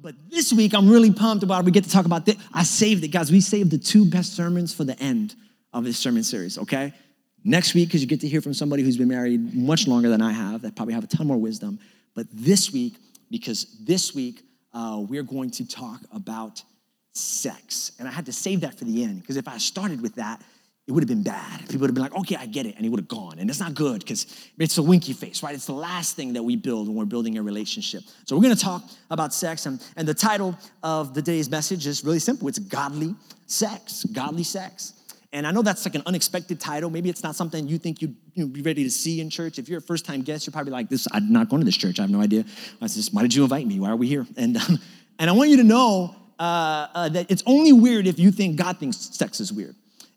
But this week, I'm really pumped about it. We get to talk about this. I saved it, guys. We saved the two best sermons for the end of this sermon series, okay? Next week, because you get to hear from somebody who's been married much longer than I have, that probably have a ton more wisdom. But this week, because this week, we're going to talk about sex. And I had to save that for the end, because if I started with that, it would have been bad. People would have been like, okay, I get it. And he would have gone. And that's not good because it's a winky face, right? It's the last thing that we build when we're building a relationship. So we're going to talk about sex. And the title of the day's message is really simple. It's Godly Sex. Godly Sex. And I know that's like an unexpected title. Maybe it's not something you think you'd be ready to see in church. If you're a first-time guest, you're probably like, I'm not going to this church. I have no idea. Why did you invite me? Why are we here? And I want you to know that it's only weird if you think God thinks sex is weird.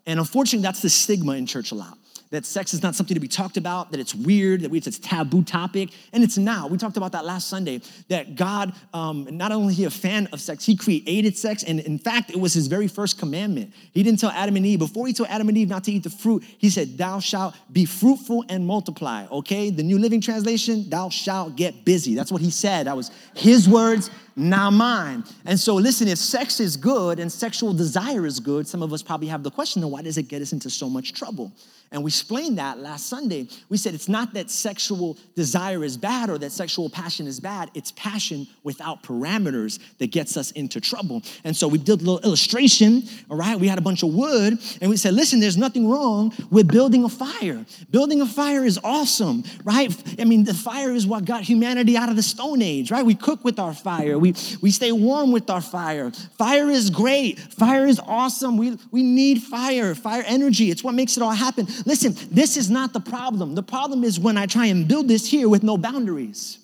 And unfortunately, that's the stigma in church a lot, that sex is not something to be talked about, that it's weird, that it's a taboo topic, and it's not. We talked about that last Sunday, that God, not only is he a fan of sex, he created sex, and in fact, it was his very first commandment. He didn't tell Adam and Eve. Before he told Adam and Eve not to eat the fruit, he said, thou shalt be fruitful and multiply, okay? The New Living Translation, thou shalt get busy. That's what he said. That was his words. Not mine. And so listen, if sex is good and sexual desire is good, some of us probably have the question, then why does it get us into so much trouble? And we explained that last Sunday. We said it's not that sexual desire is bad or that sexual passion is bad. It's passion without parameters that gets us into trouble. And so we did a little illustration, all right? We had a bunch of wood, and we said, listen, there's nothing wrong with building a fire. Building a fire is awesome, right? I mean, the fire is what got humanity out of the Stone Age, right? We cook with our fire. We stay warm with our fire. Fire is great. Fire is awesome. We need fire, fire energy. It's what makes it all happen. Listen, this is not the problem. The problem is when I try and build this here with no boundaries.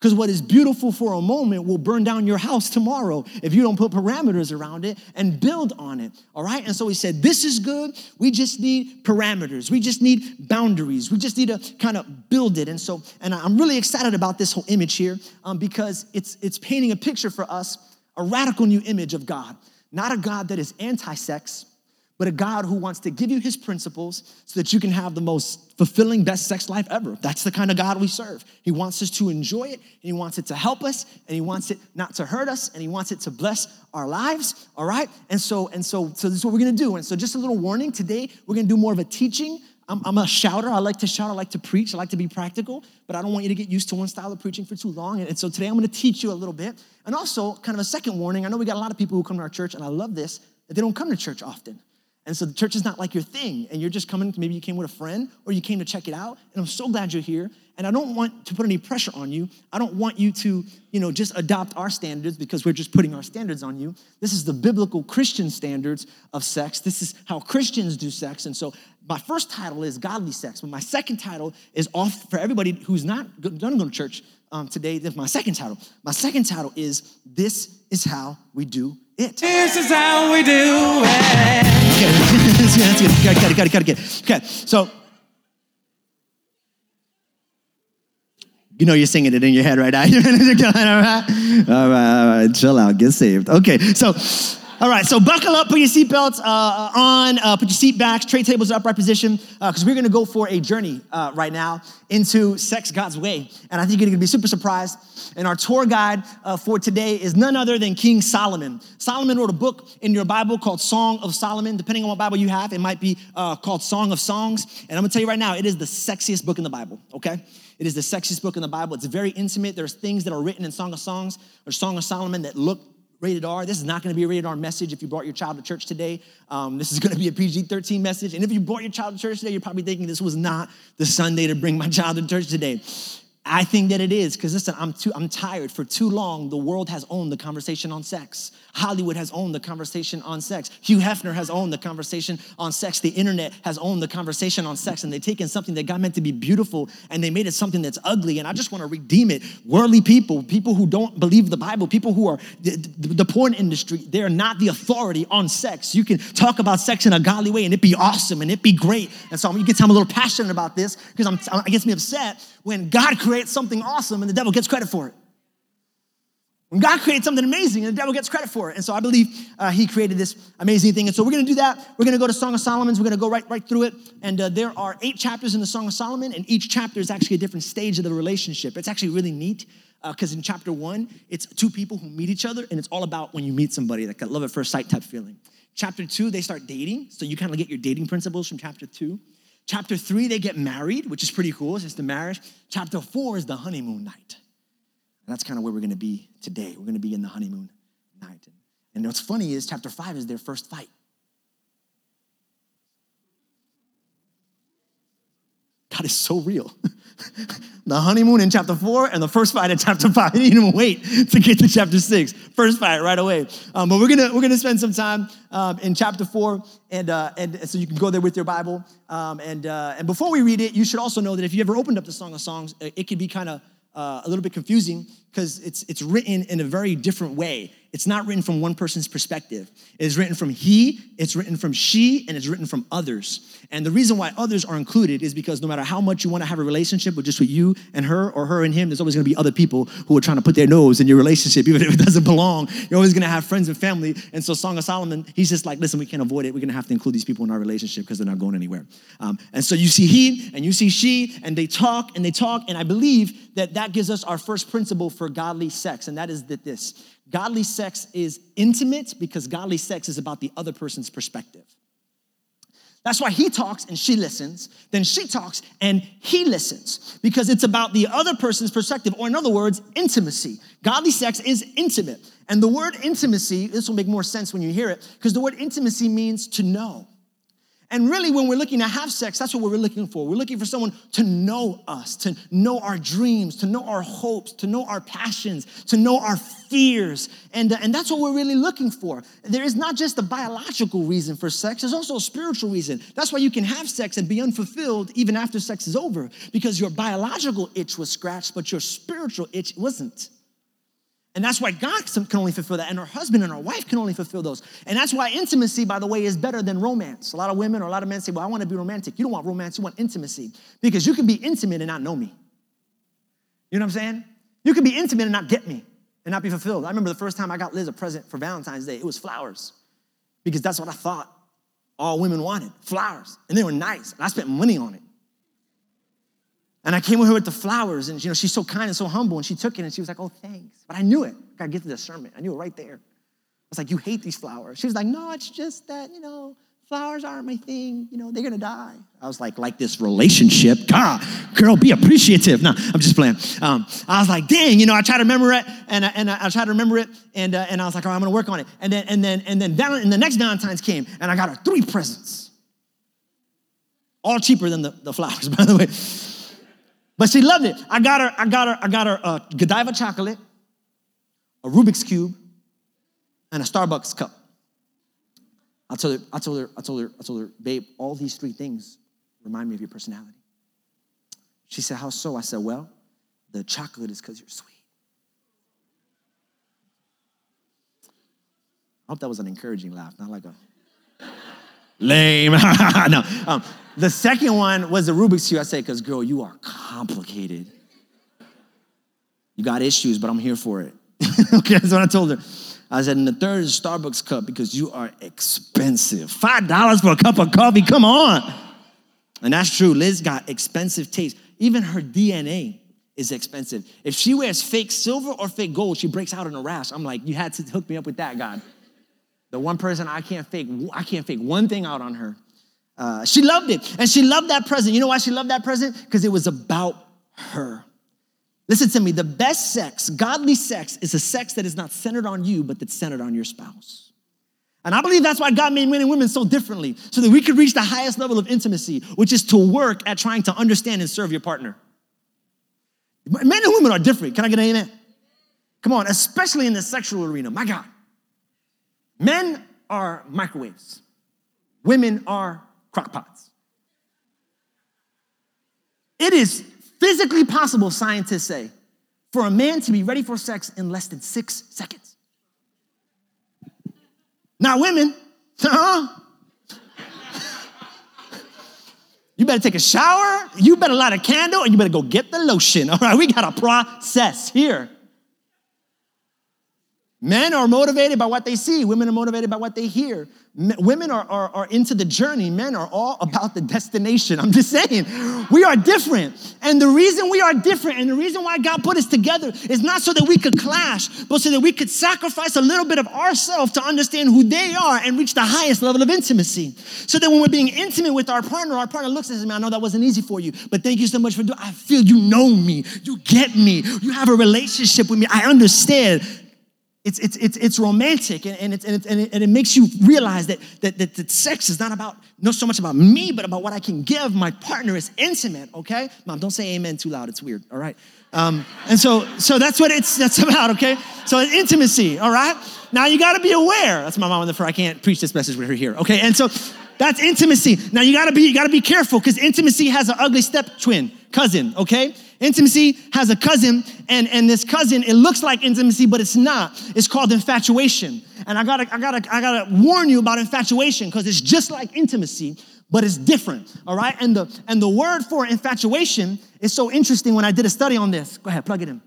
Because what is beautiful for a moment will burn down your house tomorrow if you don't put parameters around it and build on it, all right? And so he said, this is good. We just need parameters. We just need boundaries. We just need to kind of build it. And I'm really excited about this whole image here because it's painting a picture for us, a radical new image of God. Not a God that is anti-sex, but a God who wants to give you his principles so that you can have the most fulfilling best sex life ever. That's the kind of God we serve. He wants us to enjoy it, and he wants it to help us, and he wants it not to hurt us, and he wants it to bless our lives, all right? And so this is what we're going to do. And so just a little warning today, we're going to do more of a teaching. I'm a shouter. I like to shout. I like to preach. I like to be practical, but I don't want you to get used to one style of preaching for too long. And so today I'm going to teach you a little bit. And also kind of a second warning. I know we got a lot of people who come to our church, and I love this, that they don't come to church often. And so the church is not like your thing, and you're just coming, maybe you came with a friend, or you came to check it out, and I'm so glad you're here, and I don't want to put any pressure on you. I don't want you to, just adopt our standards because we're just putting our standards on you. This is the biblical Christian standards of sex. This is how Christians do sex, and so my first title is Godly Sex, but my second title is off for everybody who's not going to go to church today. That's my second title. My second title is This Is How We Do It. This is how we do it. That's good. Got it. Okay, so you're singing it in your head right now. All right. Chill out. Get saved. Okay, so. All right, so buckle up, put your seatbelts on, put your seat backs, tray tables in upright position, because we're going to go for a journey right now into Sex God's Way. And I think you're going to be super surprised. And our tour guide for today is none other than King Solomon. Solomon wrote a book in your Bible called Song of Solomon. Depending on what Bible you have, it might be called Song of Songs. And I'm going to tell you right now, it is the sexiest book in the Bible, okay? It is the sexiest book in the Bible. It's very intimate. There's things that are written in Song of Songs or Song of Solomon that look rated R. This is not going to be a rated R message if you brought your child to church today. This is going to be a PG-13 message. And if you brought your child to church today, you're probably thinking this was not the Sunday to bring my child to church today. I think that it is, because listen, I'm tired. For too long, the world has owned the conversation on sex. Hollywood has owned the conversation on sex. Hugh Hefner has owned the conversation on sex. The internet has owned the conversation on sex, and they've taken something that God meant to be beautiful, and they made it something that's ugly, and I just want to redeem it. Worldly people, people who don't believe the Bible, people who are the porn industry, they're not the authority on sex. You can talk about sex in a godly way, and it'd be awesome, and it'd be great, and so you can tell I'm a little passionate about this, because it gets me upset when God creates something awesome and the devil gets credit for it. When God creates something amazing and the devil gets credit for it. And so I believe he created this amazing thing. And so we're going to do that. We're going to go to Song of Solomon. We're going to go right through it. And there are 8 chapters in the Song of Solomon, and each chapter is actually a different stage of the relationship. It's actually really neat because in chapter 1, it's 2 people who meet each other, and it's all about when you meet somebody, like a love at first sight type feeling. Chapter 2, they start dating. So you kind of get your dating principles from chapter 2. Chapter 3, they get married, which is pretty cool. It's the marriage. Chapter 4 is the honeymoon night. And that's kind of where we're going to be today. We're going to be in the honeymoon night. And what's funny is chapter 5 is their first fight. God is so real. The honeymoon in chapter 4 and the first fight in chapter 5. They didn't even wait to get to chapter 6. First fight right away. But we're gonna spend some time in chapter 4, and so you can go there with your Bible. And before we read it, you should also know that if you ever opened up the Song of Songs, it could be kind of a little bit confusing because it's written in a very different way. It's not written from one person's perspective. It's written from he, it's written from she, and it's written from others. And the reason why others are included is because no matter how much you want to have a relationship with just with you and her or her and him, there's always going to be other people who are trying to put their nose in your relationship, even if it doesn't belong. You're always going to have friends and family. And so Song of Solomon, he's just like, listen, we can't avoid it. We're going to have to include these people in our relationship because they're not going anywhere. And so you see he and you see she, and they talk and they talk. And I believe that gives us our first principle for godly sex, and that is that this. Godly sex is intimate because godly sex is about the other person's perspective. That's why he talks and she listens, then she talks and he listens, because it's about the other person's perspective, or in other words, intimacy. Godly sex is intimate. And the word intimacy, this will make more sense when you hear it, because the word intimacy means to know. And really, when we're looking to have sex, that's what we're looking for. We're looking for someone to know us, to know our dreams, to know our hopes, to know our passions, to know our fears. And that's what we're really looking for. There is not just a biological reason for sex. There's also a spiritual reason. That's why you can have sex and be unfulfilled even after sex is over, because your biological itch was scratched, but your spiritual itch wasn't. And that's why God can only fulfill that, and our husband and our wife can only fulfill those. And that's why intimacy, by the way, is better than romance. A lot of women or a lot of men say, well, I want to be romantic. You don't want romance, you want intimacy, because you can be intimate and not know me. You know what I'm saying? You can be intimate and not get me and not be fulfilled. I remember the first time I got Liz a present for Valentine's Day, it was flowers, because that's what I thought all women wanted, flowers. And they were nice, and I spent money on it. And I came with her with the flowers, and, you know, she's so kind and so humble, and she took it, and she was like, oh, thanks. But I knew it. I get the discernment. I knew it right there. I was like, you hate these flowers. She was like, no, it's just that, you know, flowers aren't my thing. You know, they're going to die. I was like this relationship. God, girl, be appreciative. No, I'm just playing. I was like, dang, you know, I tried to remember it, and I tried to remember it, and I was like, all right, I'm going to work on it. And then the next Valentine's came, and I got her 3 presents. All cheaper than the flowers, by the way. But she loved it. I got her a Godiva chocolate, a Rubik's Cube, and a Starbucks cup. I told her, babe, all these 3 things remind me of your personality. She said, how so? I said, well, the chocolate is because you're sweet. I hope that was an encouraging laugh, not like a lame. No. The second one was the Rubik's Cube. I said, because, girl, you are complicated. You got issues, but I'm here for it. Okay, that's what I told her. I said, and the third is Starbucks cup, because you are expensive. $5 for a cup of coffee, come on. And that's true. Liz got expensive taste. Even her DNA is expensive. If she wears fake silver or fake gold, she breaks out in a rash. I'm like, you had to hook me up with that, God. The one person I can't fake one thing out on her. She loved it, and she loved that present. You know why she loved that present? Because it was about her. Listen to me. The best sex, godly sex, is a sex that is not centered on you, but that's centered on your spouse. And I believe that's why God made men and women so differently, so that we could reach the highest level of intimacy, which is to work at trying to understand and serve your partner. Men and women are different. Can I get an amen? Come on, especially in the sexual arena. My God. Men are microwaves. Women are crockpots. It is physically possible, scientists say, for a man to be ready for sex in less than 6 seconds. Now, women, you better take a shower, you better light a candle, and you better go get the lotion, all right? We got a process here. Men are motivated by what they see. Women are motivated by what they hear. Women are into the journey. Men are all about the destination. I'm just saying, we are different. And the reason we are different and the reason why God put us together is not so that we could clash, but so that we could sacrifice a little bit of ourselves to understand who they are and reach the highest level of intimacy. So that when we're being intimate with our partner looks at us and says, I know that wasn't easy for you, but thank you so much for doing it. I feel you know me. You get me. You have a relationship with me. I understand. It's romantic and it makes you realize that sex is not so much about me, but about what I can give. My partner is intimate, okay? Mom, don't say amen too loud. It's weird, all right? And so that's what that's about, okay? So it's intimacy, all right? Now you gotta be aware. That's my mom on the front. I can't preach this message with her here, okay? And so that's intimacy. Now you gotta be careful because intimacy has an ugly cousin, okay? Intimacy has a cousin, and this cousin, it looks like intimacy, but it's not. It's called infatuation. And I gotta warn you about infatuation because it's just like intimacy, but it's different. All right. And the word for infatuation is so interesting. When I did a study on this, go ahead, plug it in.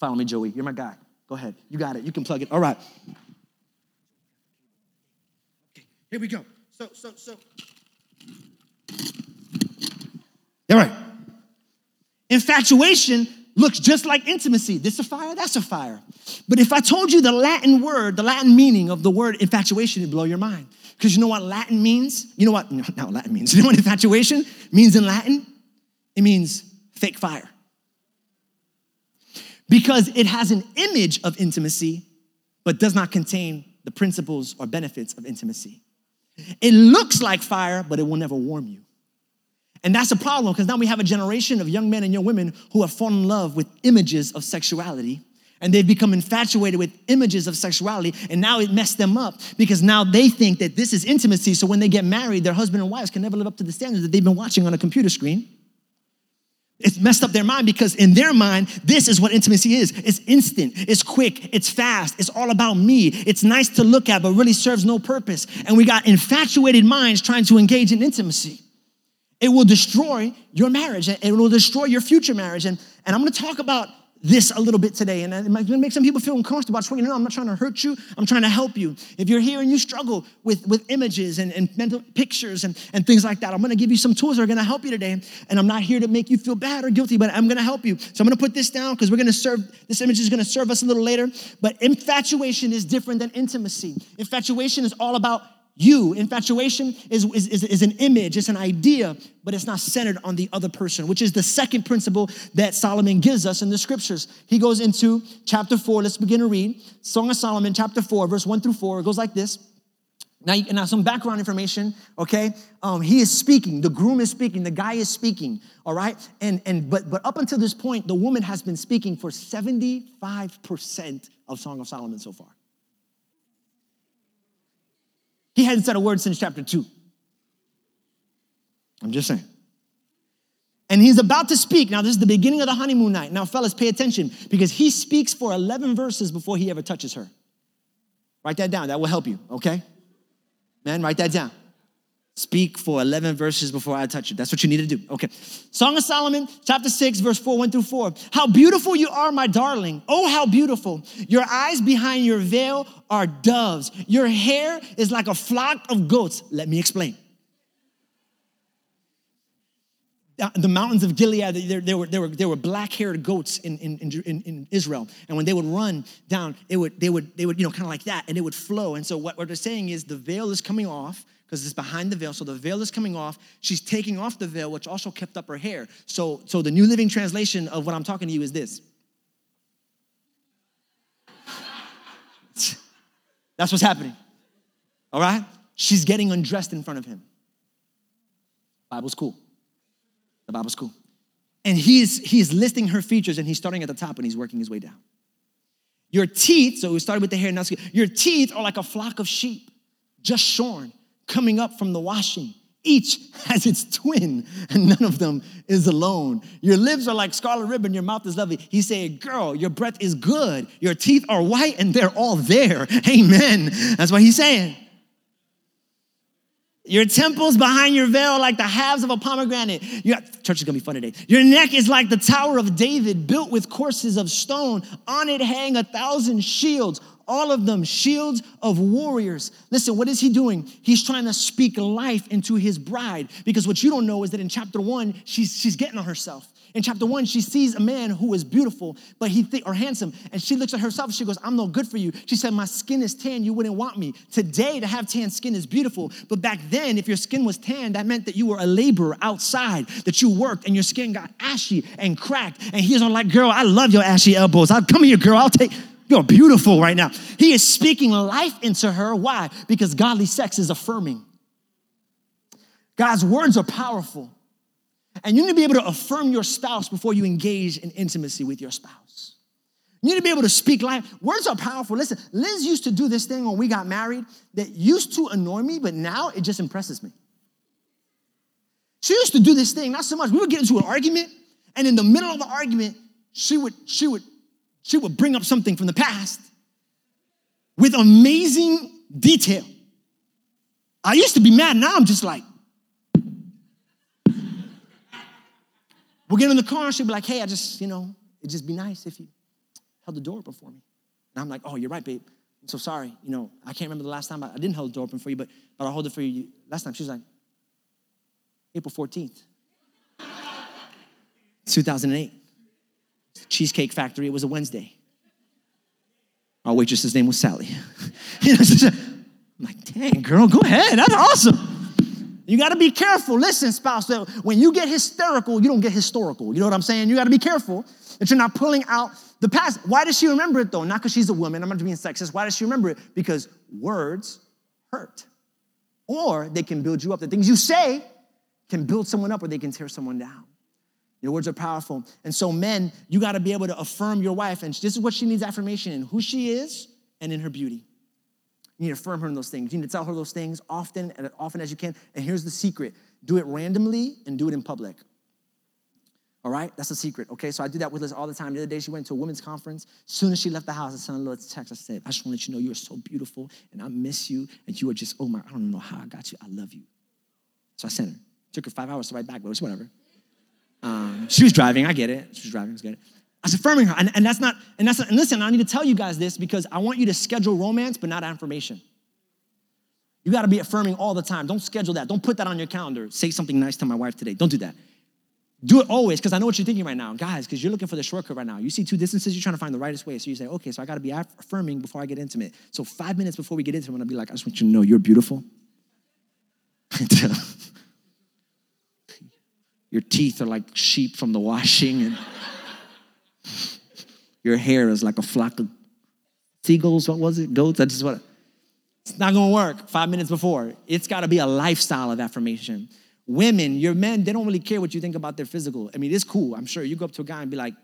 Follow me, Joey. You're my guy. Go ahead. You got it. You can plug it. All right. Okay, here we go. So. All right. Infatuation looks just like intimacy. This a fire, that's a fire. But if I told you the Latin meaning of the word infatuation, it'd blow your mind. Because you know what Latin means? You know what infatuation means in Latin? It means fake fire. Because it has an image of intimacy, but does not contain the principles or benefits of intimacy. It looks like fire, but it will never warm you. And that's a problem because now we have a generation of young men and young women who have fallen in love with images of sexuality and they've become infatuated with images of sexuality, and now it messed them up because now they think that this is intimacy, so when they get married, their husband and wives can never live up to the standards that they've been watching on a computer screen. It's messed up their mind because in their mind, this is what intimacy is. It's instant, it's quick, it's fast, it's all about me. It's nice to look at but really serves no purpose. And we got infatuated minds trying to engage in intimacy. It will destroy your marriage. It will destroy your future marriage. And I'm going to talk about this a little bit today. And it might make some people feel uncomfortable. I'm not trying to hurt you. I'm trying to help you. If you're here and you struggle with images and mental pictures and things like that, I'm going to give you some tools that are going to help you today. And I'm not here to make you feel bad or guilty, but I'm going to help you. So I'm going to put this down because this image is going to serve us a little later. But infatuation is different than intimacy. Infatuation is all about you. Infatuation is an image, it's an idea, but it's not centered on the other person, which is the second principle that Solomon gives us in the scriptures. He goes into chapter 4. Let's begin to read. Song of Solomon, chapter 4, verse 1 through 4. It goes like this. Now some background information, okay? He is speaking. The groom is speaking. The guy is speaking, all right? But up until this point, the woman has been speaking for 75% of Song of Solomon so far. He hadn't said a word since chapter 2. I'm just saying. And he's about to speak. Now, this is the beginning of the honeymoon night. Now, fellas, pay attention because he speaks for 11 verses before he ever touches her. Write that down. That will help you, okay? Man, write that down. Speak for 11 verses before I touch you. That's what you need to do. Okay. Song of Solomon, chapter 6, verse 4, 1 through 4. How beautiful you are, my darling. Oh, how beautiful. Your eyes behind your veil are doves. Your hair is like a flock of goats. Let me explain. The mountains of Gilead, there were black-haired goats in Israel, and when they would run down, they would kind of like that, and it would flow. And so what they're saying is the veil is coming off because it's behind the veil. So the veil is coming off. She's taking off the veil, which also kept up her hair. So the New Living Translation of what I'm talking to you is this. That's what's happening. All right? She's getting undressed in front of him. Bible's cool. And he's listing her features, and he's starting at the top and he's working his way down. Your teeth, so we started with the hair, now your teeth are like a flock of sheep, just shorn, coming up from the washing. Each has its twin, and none of them is alone. Your lips are like scarlet ribbon. Your mouth is lovely. He said, girl, your breath is good. Your teeth are white, and they're all there. Amen. That's what he's saying. Your temples behind your veil are like the halves of a pomegranate. Church is going to be fun today. Your neck is like the Tower of David, built with courses of stone. On it hang 1,000 shields. All of them shields of warriors. Listen, what is he doing? He's trying to speak life into his bride, because what you don't know is that in chapter 1, she's getting on herself. In chapter 1, she sees a man who is beautiful, but or handsome, and she looks at herself. She goes, "I'm no good for you." She said, "My skin is tan. You wouldn't want me." Today, to have tan skin is beautiful, but back then, if your skin was tan, that meant that you were a laborer outside, that you worked, and your skin got ashy and cracked. And he's all like, "Girl, I love your ashy elbows. I'll come here, girl. I'll take." You're beautiful right now. He is speaking life into her. Why? Because godly sex is affirming. God's words are powerful. And you need to be able to affirm your spouse before you engage in intimacy with your spouse. You need to be able to speak life. Words are powerful. Listen, Liz used to do this thing when we got married that used to annoy me, but now it just impresses me. She used to do this thing, not so much. We would get into an argument, and in the middle of the argument, she would bring up something from the past with amazing detail. I used to be mad. Now I'm just like, we'll get in the car and she'll be like, "Hey, it'd just be nice if you held the door open for me." And I'm like, "Oh, you're right, babe. I'm so sorry. I can't remember the last time I didn't hold the door open for you, but I'll hold it for you last time." She was like, April 14th, 2008. Cheesecake Factory. It was a Wednesday. Our waitress's name was Sally. I'm like, "Dang, girl, go ahead. That's awesome." You got to be careful. Listen, spouse, when you get hysterical, you don't get historical. You know what I'm saying? You got to be careful that you're not pulling out the past. Why does she remember it, though? Not because she's a woman. I'm not being sexist. Why does she remember it? Because words hurt. Or they can build you up. The things you say can build someone up, or they can tear someone down. Your words are powerful. And so men, you got to be able to affirm your wife. And this is what she needs affirmation in: who she is and in her beauty. You need to affirm her in those things. You need to tell her those things often as you can. And here's the secret. Do it randomly and do it in public. All right? That's the secret, okay? So I do that with Liz all the time. The other day, she went to a women's conference. As soon as she left the house, I sent her a little text. I said, "I just want to let you know you are so beautiful, and I miss you, and you are just, oh my, I don't know how I got you. I love you." So I sent her. It took her 5 hours to write back, but it was whatever. She was driving. I get it. She was driving. It was good. I was affirming her. And listen, I need to tell you guys this because I want you to schedule romance, but not affirmation. You got to be affirming all the time. Don't schedule that. Don't put that on your calendar. "Say something nice to my wife today." Don't do that. Do it always, because I know what you're thinking right now. Guys, because you're looking for the shortcut right now. You see two distances, you're trying to find the rightest way. So you say, "Okay, so I got to be affirming before I get intimate." So 5 minutes before we get intimate, I'm going to be like, "I just want you to know you're beautiful. Your teeth are like sheep from the washing, and your hair is like a flock of seagulls." What was it? Goats? It's not going to work 5 minutes before. It's got to be a lifestyle of affirmation. Women, your men, they don't really care what you think about their physical. I mean, it's cool. I'm sure you go up to a guy and be like,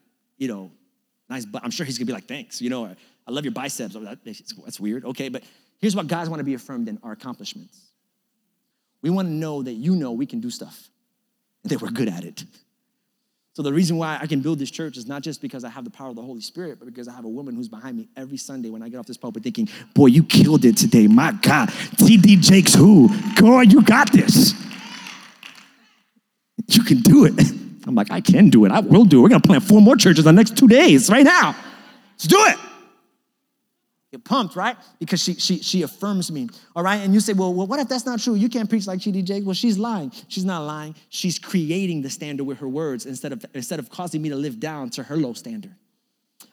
"Nice butt." I'm sure he's going to be like, "Thanks. Or, I love your biceps." That's weird. Okay, but here's what guys want to be affirmed in: our accomplishments. We want to know that we can do stuff. That we're good at it. So the reason why I can build this church is not just because I have the power of the Holy Spirit, but because I have a woman who's behind me every Sunday when I get off this pulpit thinking, "Boy, you killed it today. My God, T.D. Jakes who? Girl, you got this. You can do it." I'm like, "I can do it. I will do it. We're going to plant 4 more churches in the next 2 days right now. Let's do it." Get pumped, right? Because she affirms me, all right? And you say, well, what if that's not true? You can't preach like T.D. Jakes. Well, she's lying. She's not lying. She's creating the standard with her words instead of causing me to live down to her low standard.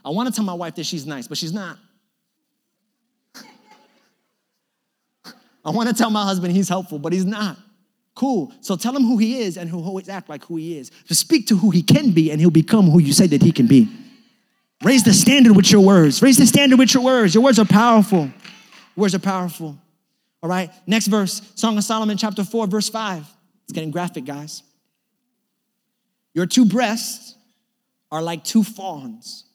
I want to tell my wife that she's nice, but she's not. I want to tell my husband he's helpful, but he's not. Cool. So tell him who he is and he'll always act like who he is. Just speak to who he can be and he'll become who you say that he can be. Raise the standard with your words. Raise the standard with your words. Your words are powerful. Words are powerful. All right, next verse, Song of Solomon, chapter 4, verse 5. It's getting graphic, guys. Your two breasts are like two fawns,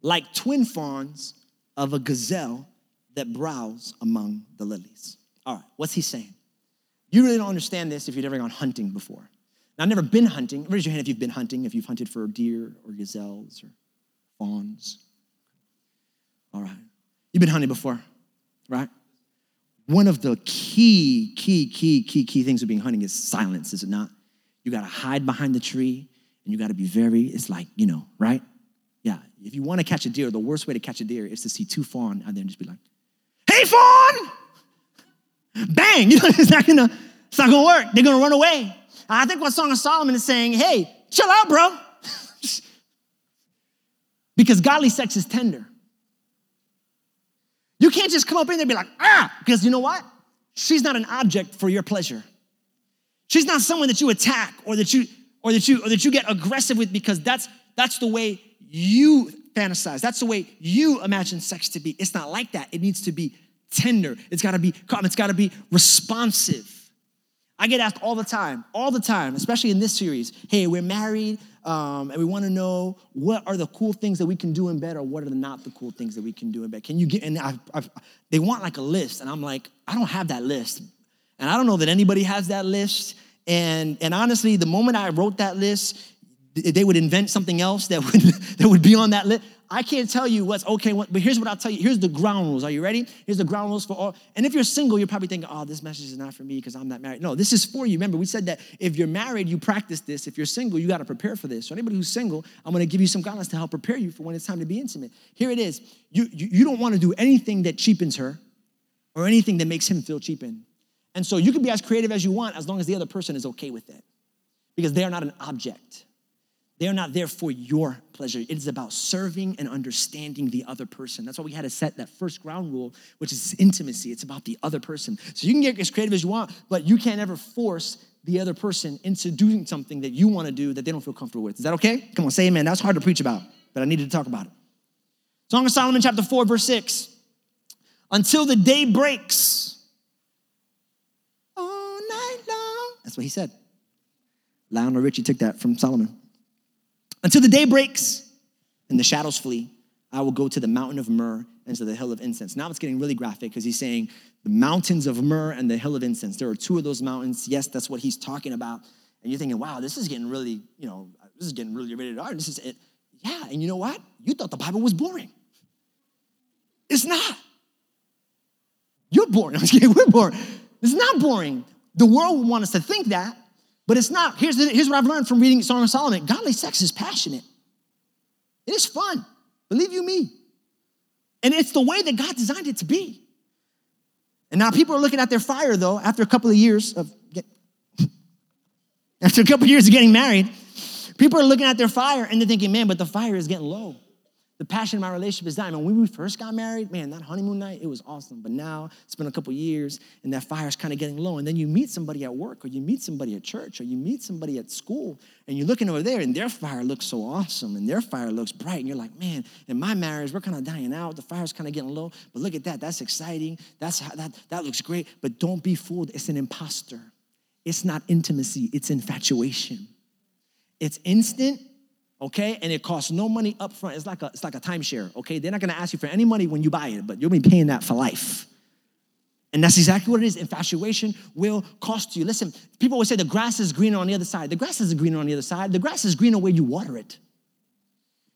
like twin fawns of a gazelle that browse among the lilies. All right, what's he saying? You really don't understand this if you've never gone hunting before. Now, I've never been hunting. Raise your hand if you've been hunting, if you've hunted for deer or gazelles or fawns. All right. You've been hunting before, right? One of the key things of being hunting is silence, is it not? You got to hide behind the tree, and you got to be very, it's like, you know, right? Yeah. If you want to catch a deer, the worst way to catch a deer is to see two fawn out there and just be like, hey, fawn! Bang! You know, it's not gonna work. They're gonna run away. I think what Song of Solomon is saying, hey, chill out, bro. Because godly sex is tender. You can't just come up in there and be like, ah, because you know what? She's not an object for your pleasure. She's not someone that you attack or that you get aggressive with, because that's the way you fantasize. That's the way you imagine sex to be. It's not like that. It needs to be tender. It's got to be calm. It's got to be responsive. I get asked all the time, especially in this series, hey, we're married, and we want to know what are the cool things that we can do in bed, or what are not the cool things that we can do in bed. Can you get, and they want like a list, and I'm like, I don't have that list. And I don't know that anybody has that list. And honestly, the moment I wrote that list, they would invent something else that would be on that list. I can't tell you what's okay, but here's what I'll tell you. Here's the ground rules. Are you ready? Here's the ground rules for all. And if you're single, you're probably thinking, oh, this message is not for me because I'm not married. No, this is for you. Remember, we said that if you're married, you practice this. If you're single, you got to prepare for this. So anybody who's single, I'm going to give you some guidance to help prepare you for when it's time to be intimate. Here it is. You don't want to do anything that cheapens her or anything that makes him feel cheapened. And so you can be as creative as you want as long as the other person is okay with it, because they are not an object. They are not there for your pleasure. It is about serving and understanding the other person. That's why we had to set that first ground rule, which is intimacy. It's about the other person. So you can get as creative as you want, but you can't ever force the other person into doing something that you want to do that they don't feel comfortable with. Is that okay? Come on, say amen. That's hard to preach about, but I needed to talk about it. Song of Solomon, chapter 4, verse 6. Until the day breaks all night long. That's what he said. Lionel Richie took that from Solomon. Until the day breaks and the shadows flee, I will go to the mountain of myrrh and to the hill of incense. Now it's getting really graphic, because he's saying the mountains of myrrh and the hill of incense. There are two of those mountains. Yes, that's what he's talking about. And you're thinking, wow, this is getting really, you know, this is getting really rated R. This is it. Yeah, and you know what? You thought the Bible was boring. It's not. You're boring. I'm just kidding. We're boring. It's not boring. The world would want us to think that. But it's not. Here's what I've learned from reading Song of Solomon. Godly sex is passionate. It is fun. Believe you me. And it's the way that God designed it to be. And now people are looking at their fire, though, after a couple of years of getting married. People are looking at their fire, and they're thinking, man, but the fire is getting low. The passion of my relationship is dying. And when we first got married, man, that honeymoon night, it was awesome. But now it's been a couple years, and that fire's kind of getting low. And then you meet somebody at work, or you meet somebody at church, or you meet somebody at school, and you're looking over there, and their fire looks so awesome, and their fire looks bright. And you're like, man, in my marriage, we're kind of dying out. The fire's kind of getting low. But look at that. That's exciting. That looks great. But don't be fooled. It's an imposter. It's not intimacy. It's infatuation. It's instant. Okay, and it costs no money up front. It's like a timeshare, okay? They're not going to ask you for any money when you buy it, but you'll be paying that for life. And that's exactly what it is. Infatuation will cost you. Listen, people will say the grass is greener on the other side. The grass isn't greener on the other side. The grass is greener where you water it.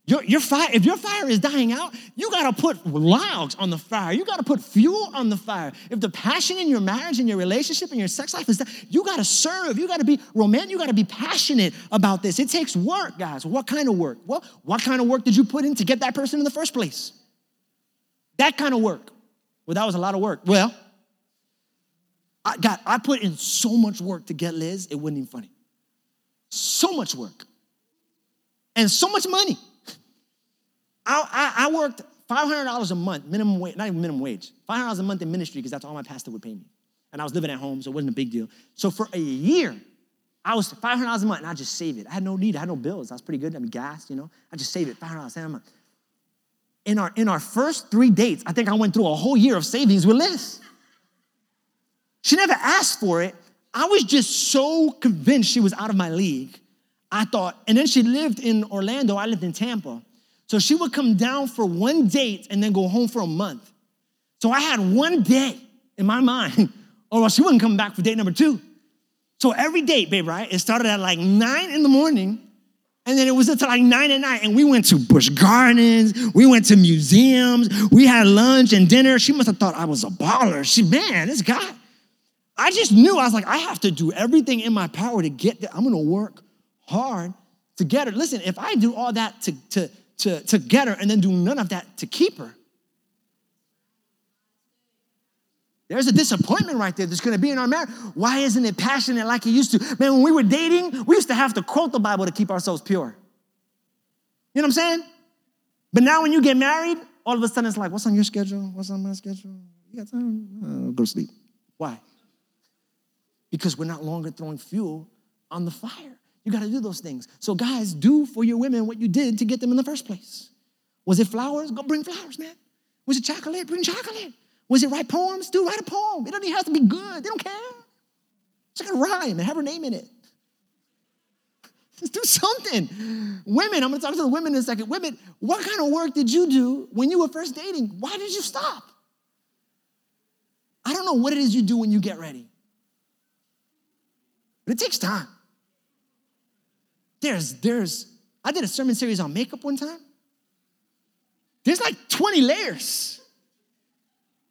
Your fire, if your fire is dying out, you got to put logs on the fire. You got to put fuel on the fire. If the passion in your marriage and your relationship and your sex life is that, you got to serve. You got to be romantic. You got to be passionate about this. It takes work, guys. What kind of work? Well, what kind of work did you put in to get that person in the first place? That kind of work. Well, that was a lot of work. Well, I put in so much work to get Liz, it wasn't even funny. So much work. And so much money. I worked $500 a month, minimum wage, not even minimum wage, $500 a month in ministry, because that's all my pastor would pay me. And I was living at home, so it wasn't a big deal. So for a year, I was $500 a month, and I just saved it. I had no need. I had no bills. I was pretty good. I mean, gas, you know. I just saved it, $500 a month. In our first 3 dates, I think I went through a whole year of savings with Liz. She never asked for it. I was just so convinced she was out of my league. I thought. And then she lived in Orlando. I lived in Tampa. So she would come down for one date and then go home for a month. So I had one day in my mind, or else she wouldn't come back for date number two. So every date, babe, right? It started at like 9 a.m. and then it was until like 9 p.m. And we went to Busch Gardens. We went to museums. We had lunch and dinner. She must have thought I was a baller. She, man, this guy. I just knew. I was like, I have to do everything in my power to get there. I'm going to work hard to get her. Listen, if I do all that to get her and then do none of that to keep her, there's a disappointment right there that's going to be in our marriage. Why isn't it passionate like it used to? Man, when we were dating, we used to have to quote the Bible to keep ourselves pure. You know what I'm saying? But now when you get married, all of a sudden it's like, what's on your schedule? What's on my schedule? You got time? Go to sleep. Why? Because we're not longer throwing fuel on the fire. You got to do those things. So guys, do for your women what you did to get them in the first place. Was it flowers? Go bring flowers, man. Was it chocolate? Bring chocolate. Was it write poems? Dude, write a poem. It doesn't even have to be good. They don't care. Just gotta rhyme and have her name in it. Just do something. Women, I'm gonna talk to the women in a second. Women, what kind of work did you do when you were first dating? Why did you stop? I don't know what it is you do when you get ready. But it takes time. I did a sermon series on makeup one time. There's like 20 layers.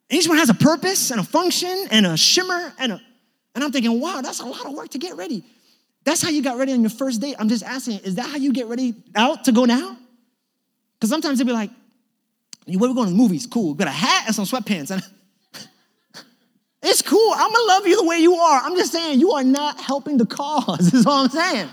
And each one has a purpose and a function and a shimmer and I'm thinking, wow, that's a lot of work to get ready. That's how you got ready on your first date. I'm just asking, is that how you get ready out to go now? Because sometimes they'll be like, where are we going to the movies? Cool. Got a hat and some sweatpants. And it's cool. I'm going to love you the way you are. I'm just saying you are not helping the cause is all I'm saying.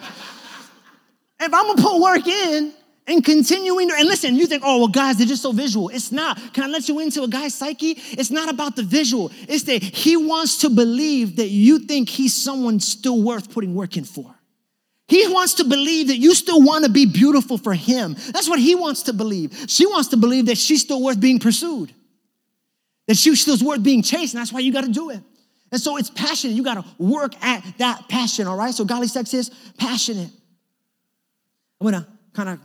If I'm going to put work in, and continuing, and listen, you think, oh, well, guys, they're just so visual. It's not. Can I let you into a guy's psyche? It's not about the visual. It's that he wants to believe that you think he's someone still worth putting work in for. He wants to believe that you still want to be beautiful for him. That's what he wants to believe. She wants to believe that she's still worth being pursued, that she's still worth being chased, and that's why you got to do it. And so it's passionate. You got to work at that passion, all right? So godly sex is passionate. I'm going to kind of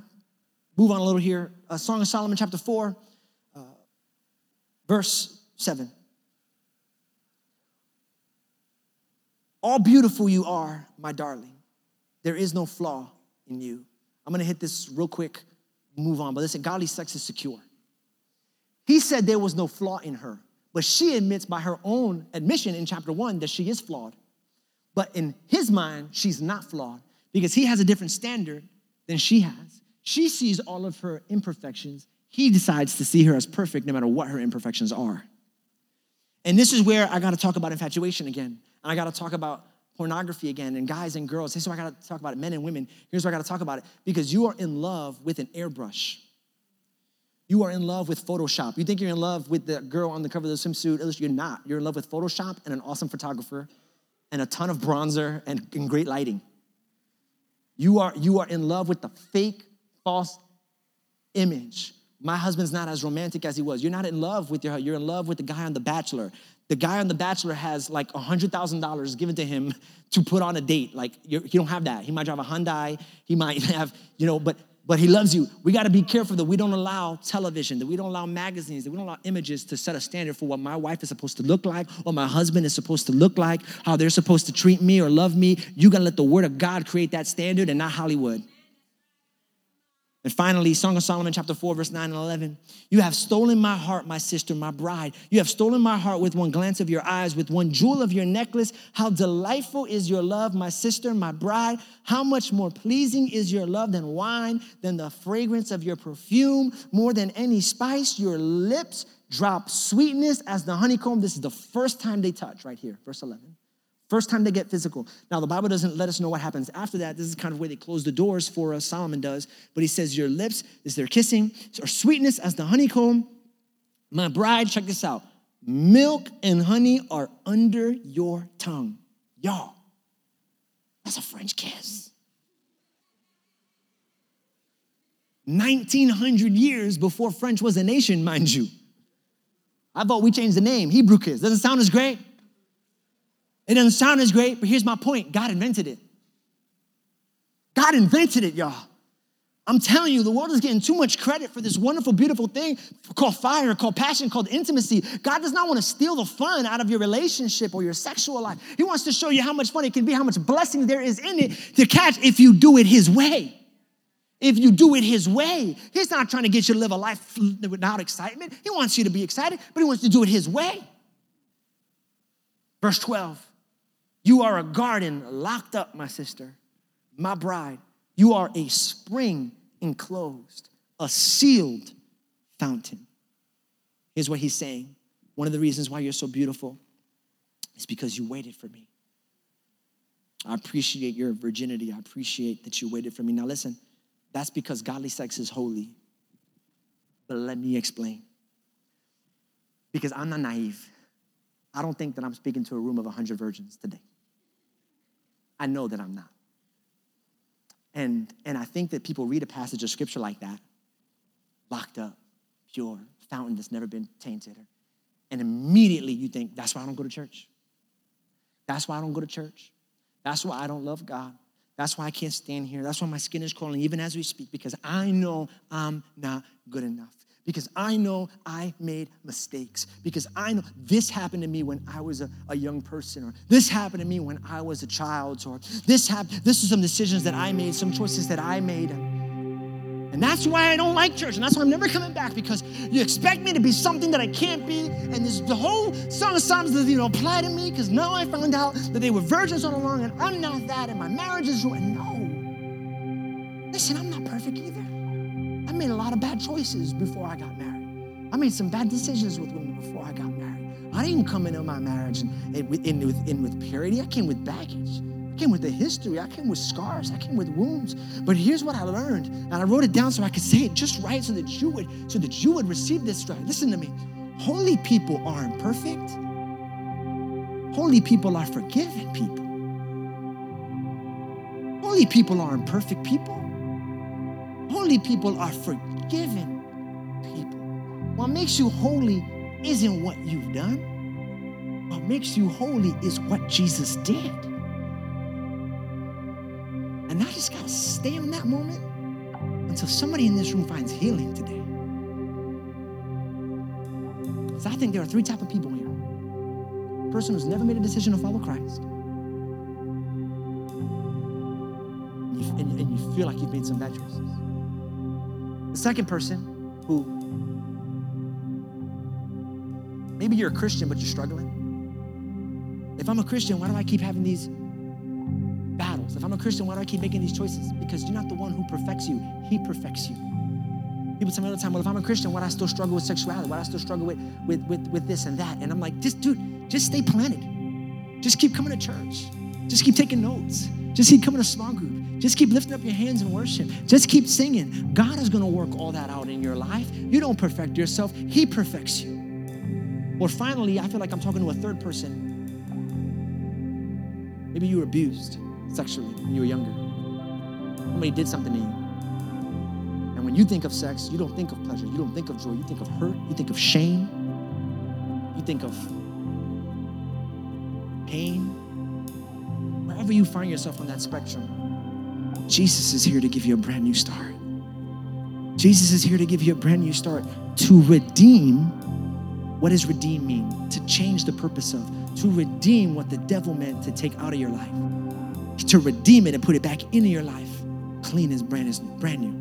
move on a little here. Song of Solomon, chapter 4, verse 7. All beautiful you are, my darling. There is no flaw in you. I'm going to hit this real quick, move on. But listen, godly sex is secure. He said there was no flaw in her, but she admits by her own admission in chapter 1 that she is flawed. But in his mind, she's not flawed because he has a different standard than she has. She sees all of her imperfections. He decides to see her as perfect no matter what her imperfections are. And this is where I got to talk about infatuation again. And I got to talk about pornography again and guys and girls. This is why I got to talk about it, men and women. Here's why I got to talk about it. Because you are in love with an airbrush. You are in love with Photoshop. You think you're in love with the girl on the cover of the swimsuit. You're not. You're in love with Photoshop and an awesome photographer and a ton of bronzer and great lighting. You are in love with the fake false image. My husband's not as romantic as he was. You're not in love with you're in love with the guy on The Bachelor. The guy on The Bachelor has like $100,000 given to him to put on a date. Like he don't have that. He might drive a Hyundai. He might have, but he loves you. We got to be careful that we don't allow television, that we don't allow magazines, that we don't allow images to set a standard for what my wife is supposed to look like or my husband is supposed to look like, how they're supposed to treat me or love me. You got to let the word of God create that standard and not Hollywood. And finally, Song of Solomon, chapter 4, verse 9 and 11. You have stolen my heart, my sister, my bride. You have stolen my heart with one glance of your eyes, with one jewel of your necklace. How delightful is your love, my sister, my bride. How much more pleasing is your love than wine, than the fragrance of your perfume, more than any spice. Your lips drop sweetness as the honeycomb. This is the first time they touch right here, verse 11. First time they get physical. Now, the Bible doesn't let us know what happens after that. This is kind of where they close the doors for us, Solomon does. But he says, your lips is their kissing, or sweetness as the honeycomb. My bride, check this out. Milk and honey are under your tongue. Y'all, that's a French kiss. 1,900 years before French was a nation, mind you. I thought we changed the name, Hebrew kiss. Doesn't sound as great. It doesn't sound as great, but here's my point. God invented it. God invented it, y'all. I'm telling you, the world is getting too much credit for this wonderful, beautiful thing called fire, called passion, called intimacy. God does not want to steal the fun out of your relationship or your sexual life. He wants to show you how much fun it can be, how much blessing there is in it to catch if you do it his way. If you do it his way. He's not trying to get you to live a life without excitement. He wants you to be excited, but he wants to do it his way. Verse 12, you are a garden locked up, my sister, my bride. You are a spring enclosed, a sealed fountain. Here's what he's saying. One of the reasons why you're so beautiful is because you waited for me. I appreciate your virginity. I appreciate that you waited for me. Now listen, that's because godly sex is holy. But let me explain. Because I'm not naive. I don't think that I'm speaking to a room of 100 virgins today. I know that I'm not. And I think that people read a passage of scripture like that, locked up, pure, fountain that's never been tainted. And immediately you think, that's why I don't go to church. That's why I don't go to church. That's why I don't love God. That's why I can't stand here. That's why my skin is crawling, even as we speak, because I know I'm not good enough. Because I know I made mistakes. Because I know this happened to me when I was a young person, or this happened to me when I was a child, or this is some decisions that I made, some choices that I made. And that's why I don't like church, and that's why I'm never coming back, because you expect me to be something that I can't be, and this, the whole Song of Solomon doesn't even apply to me, because now I found out that they were virgins all along, and I'm not that, and my marriage is ruined. No. Listen, I'm not perfect either. I made a lot of bad choices before I got married. I made some bad decisions with women before I got married. I didn't come into my marriage with purity. I came with baggage. I came with the history. I came with scars. I came with wounds. But here's what I learned, and I wrote it down so I could say it just right, so that you would receive this right. Listen to me. Holy people aren't perfect. Holy people are forgiven people. Holy people aren't perfect people. Holy people are forgiven people. What makes you holy isn't what you've done. What makes you holy is what Jesus did. And I just gotta stay in that moment until somebody in this room finds healing today. Because I think there are three types of people here. A person who's never made a decision to follow Christ. And you feel like you've made some bad choices. The second person who, maybe you're a Christian, but you're struggling. If I'm a Christian, why do I keep having these battles? If I'm a Christian, why do I keep making these choices? Because you're not the one who perfects you. He perfects you. People tell me all the time, well, if I'm a Christian, why do I still struggle with sexuality? Why do I still struggle with this and that? And I'm like, just stay planted. Just keep coming to church. Just keep taking notes. Just keep coming to small group. Just keep lifting up your hands in worship. Just keep singing. God is going to work all that out in your life. You don't perfect yourself. He perfects you. Or finally, I feel like I'm talking to a third person. Maybe you were abused sexually when you were younger. Somebody did something to you. And when you think of sex, you don't think of pleasure. You don't think of joy. You think of hurt. You think of shame. You think of pain. Wherever you find yourself on that spectrum, Jesus is here to give you a brand new start. Jesus is here to give you a brand new start, to redeem. What does redeem mean? To change the purpose of, to redeem what the devil meant to take out of your life, to redeem it and put it back into your life. Clean is brand new,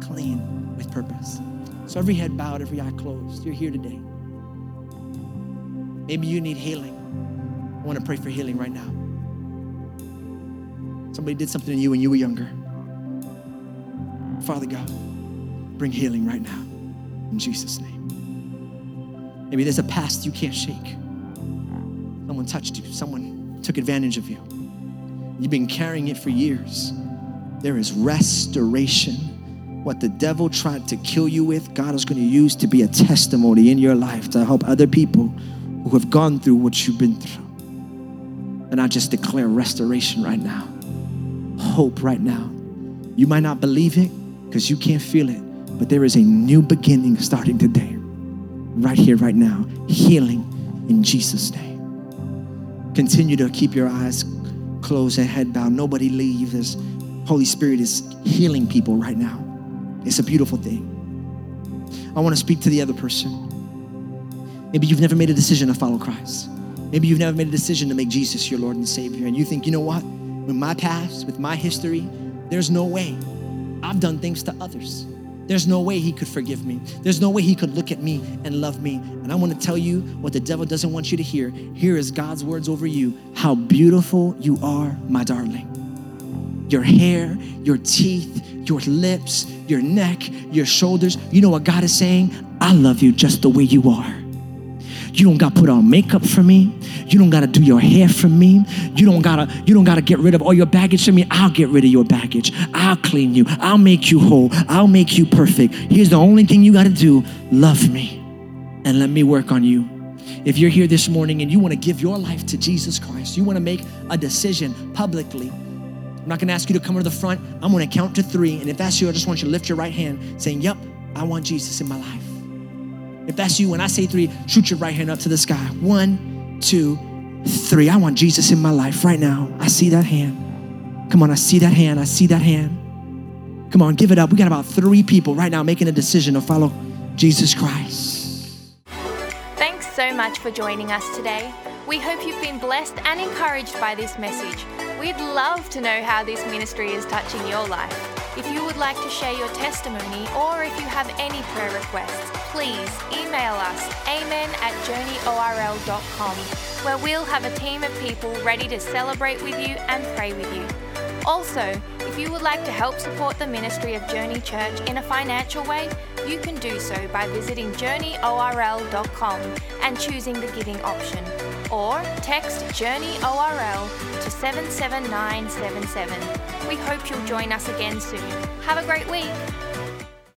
clean with purpose. So every head bowed, every eye closed, you're here today. Maybe you need healing. I want to pray for healing right now. Somebody did something to you when you were younger. Father God, bring healing right now in Jesus' name. Maybe there's a past you can't shake. Someone touched you. Someone took advantage of you. You've been carrying it for years. There is restoration. What the devil tried to kill you with, God is going to use to be a testimony in your life to help other people who have gone through what you've been through. And I just declare restoration right now. Hope right now. You might not believe it because you can't feel it, but there is a new beginning starting today, right here, right now. Healing in Jesus' name. Continue to keep your eyes closed and head bowed. Nobody leave. There's Holy Spirit is healing people right now. It's a beautiful thing. I want to speak to the other person. Maybe you've never made a decision to follow Christ. Maybe you've never made a decision to make Jesus your Lord and Savior. And you think, you know what? With my past, with my history, there's no way. I've done things to others. There's no way he could forgive me. There's no way he could look at me and love me. And I want to tell you what the devil doesn't want you to hear. Here is God's words over you. How beautiful you are, my darling. Your hair, your teeth, your lips, your neck, your shoulders. You know what God is saying? I love you just the way you are. You don't got to put on makeup for me. You don't got to do your hair for me. You don't gotta get rid of all your baggage for me. I'll get rid of your baggage. I'll clean you. I'll make you whole. I'll make you perfect. Here's the only thing you got to do. Love me and let me work on you. If you're here this morning and you want to give your life to Jesus Christ, you want to make a decision publicly, I'm not going to ask you to come to the front. I'm going to count to 3. And if that's you, I just want you to lift your right hand saying, yep, I want Jesus in my life. If that's you, when I say 3, shoot your right hand up to the sky. 1, 2, 3. I want Jesus in my life right now. I see that hand. Come on, I see that hand. I see that hand. Come on, give it up. We got about 3 people right now making a decision to follow Jesus Christ. Thanks so much for joining us today. We hope you've been blessed and encouraged by this message. We'd love to know how this ministry is touching your life. If you would like to share your testimony or if you have any prayer requests, please email us amen@journeyorl.com, where we'll have a team of people ready to celebrate with you and pray with you. Also, if you would like to help support the ministry of Journey Church in a financial way, you can do so by visiting journeyorl.com and choosing the giving option. Or text JourneyORL to 77977. We hope you'll join us again soon. Have a great week.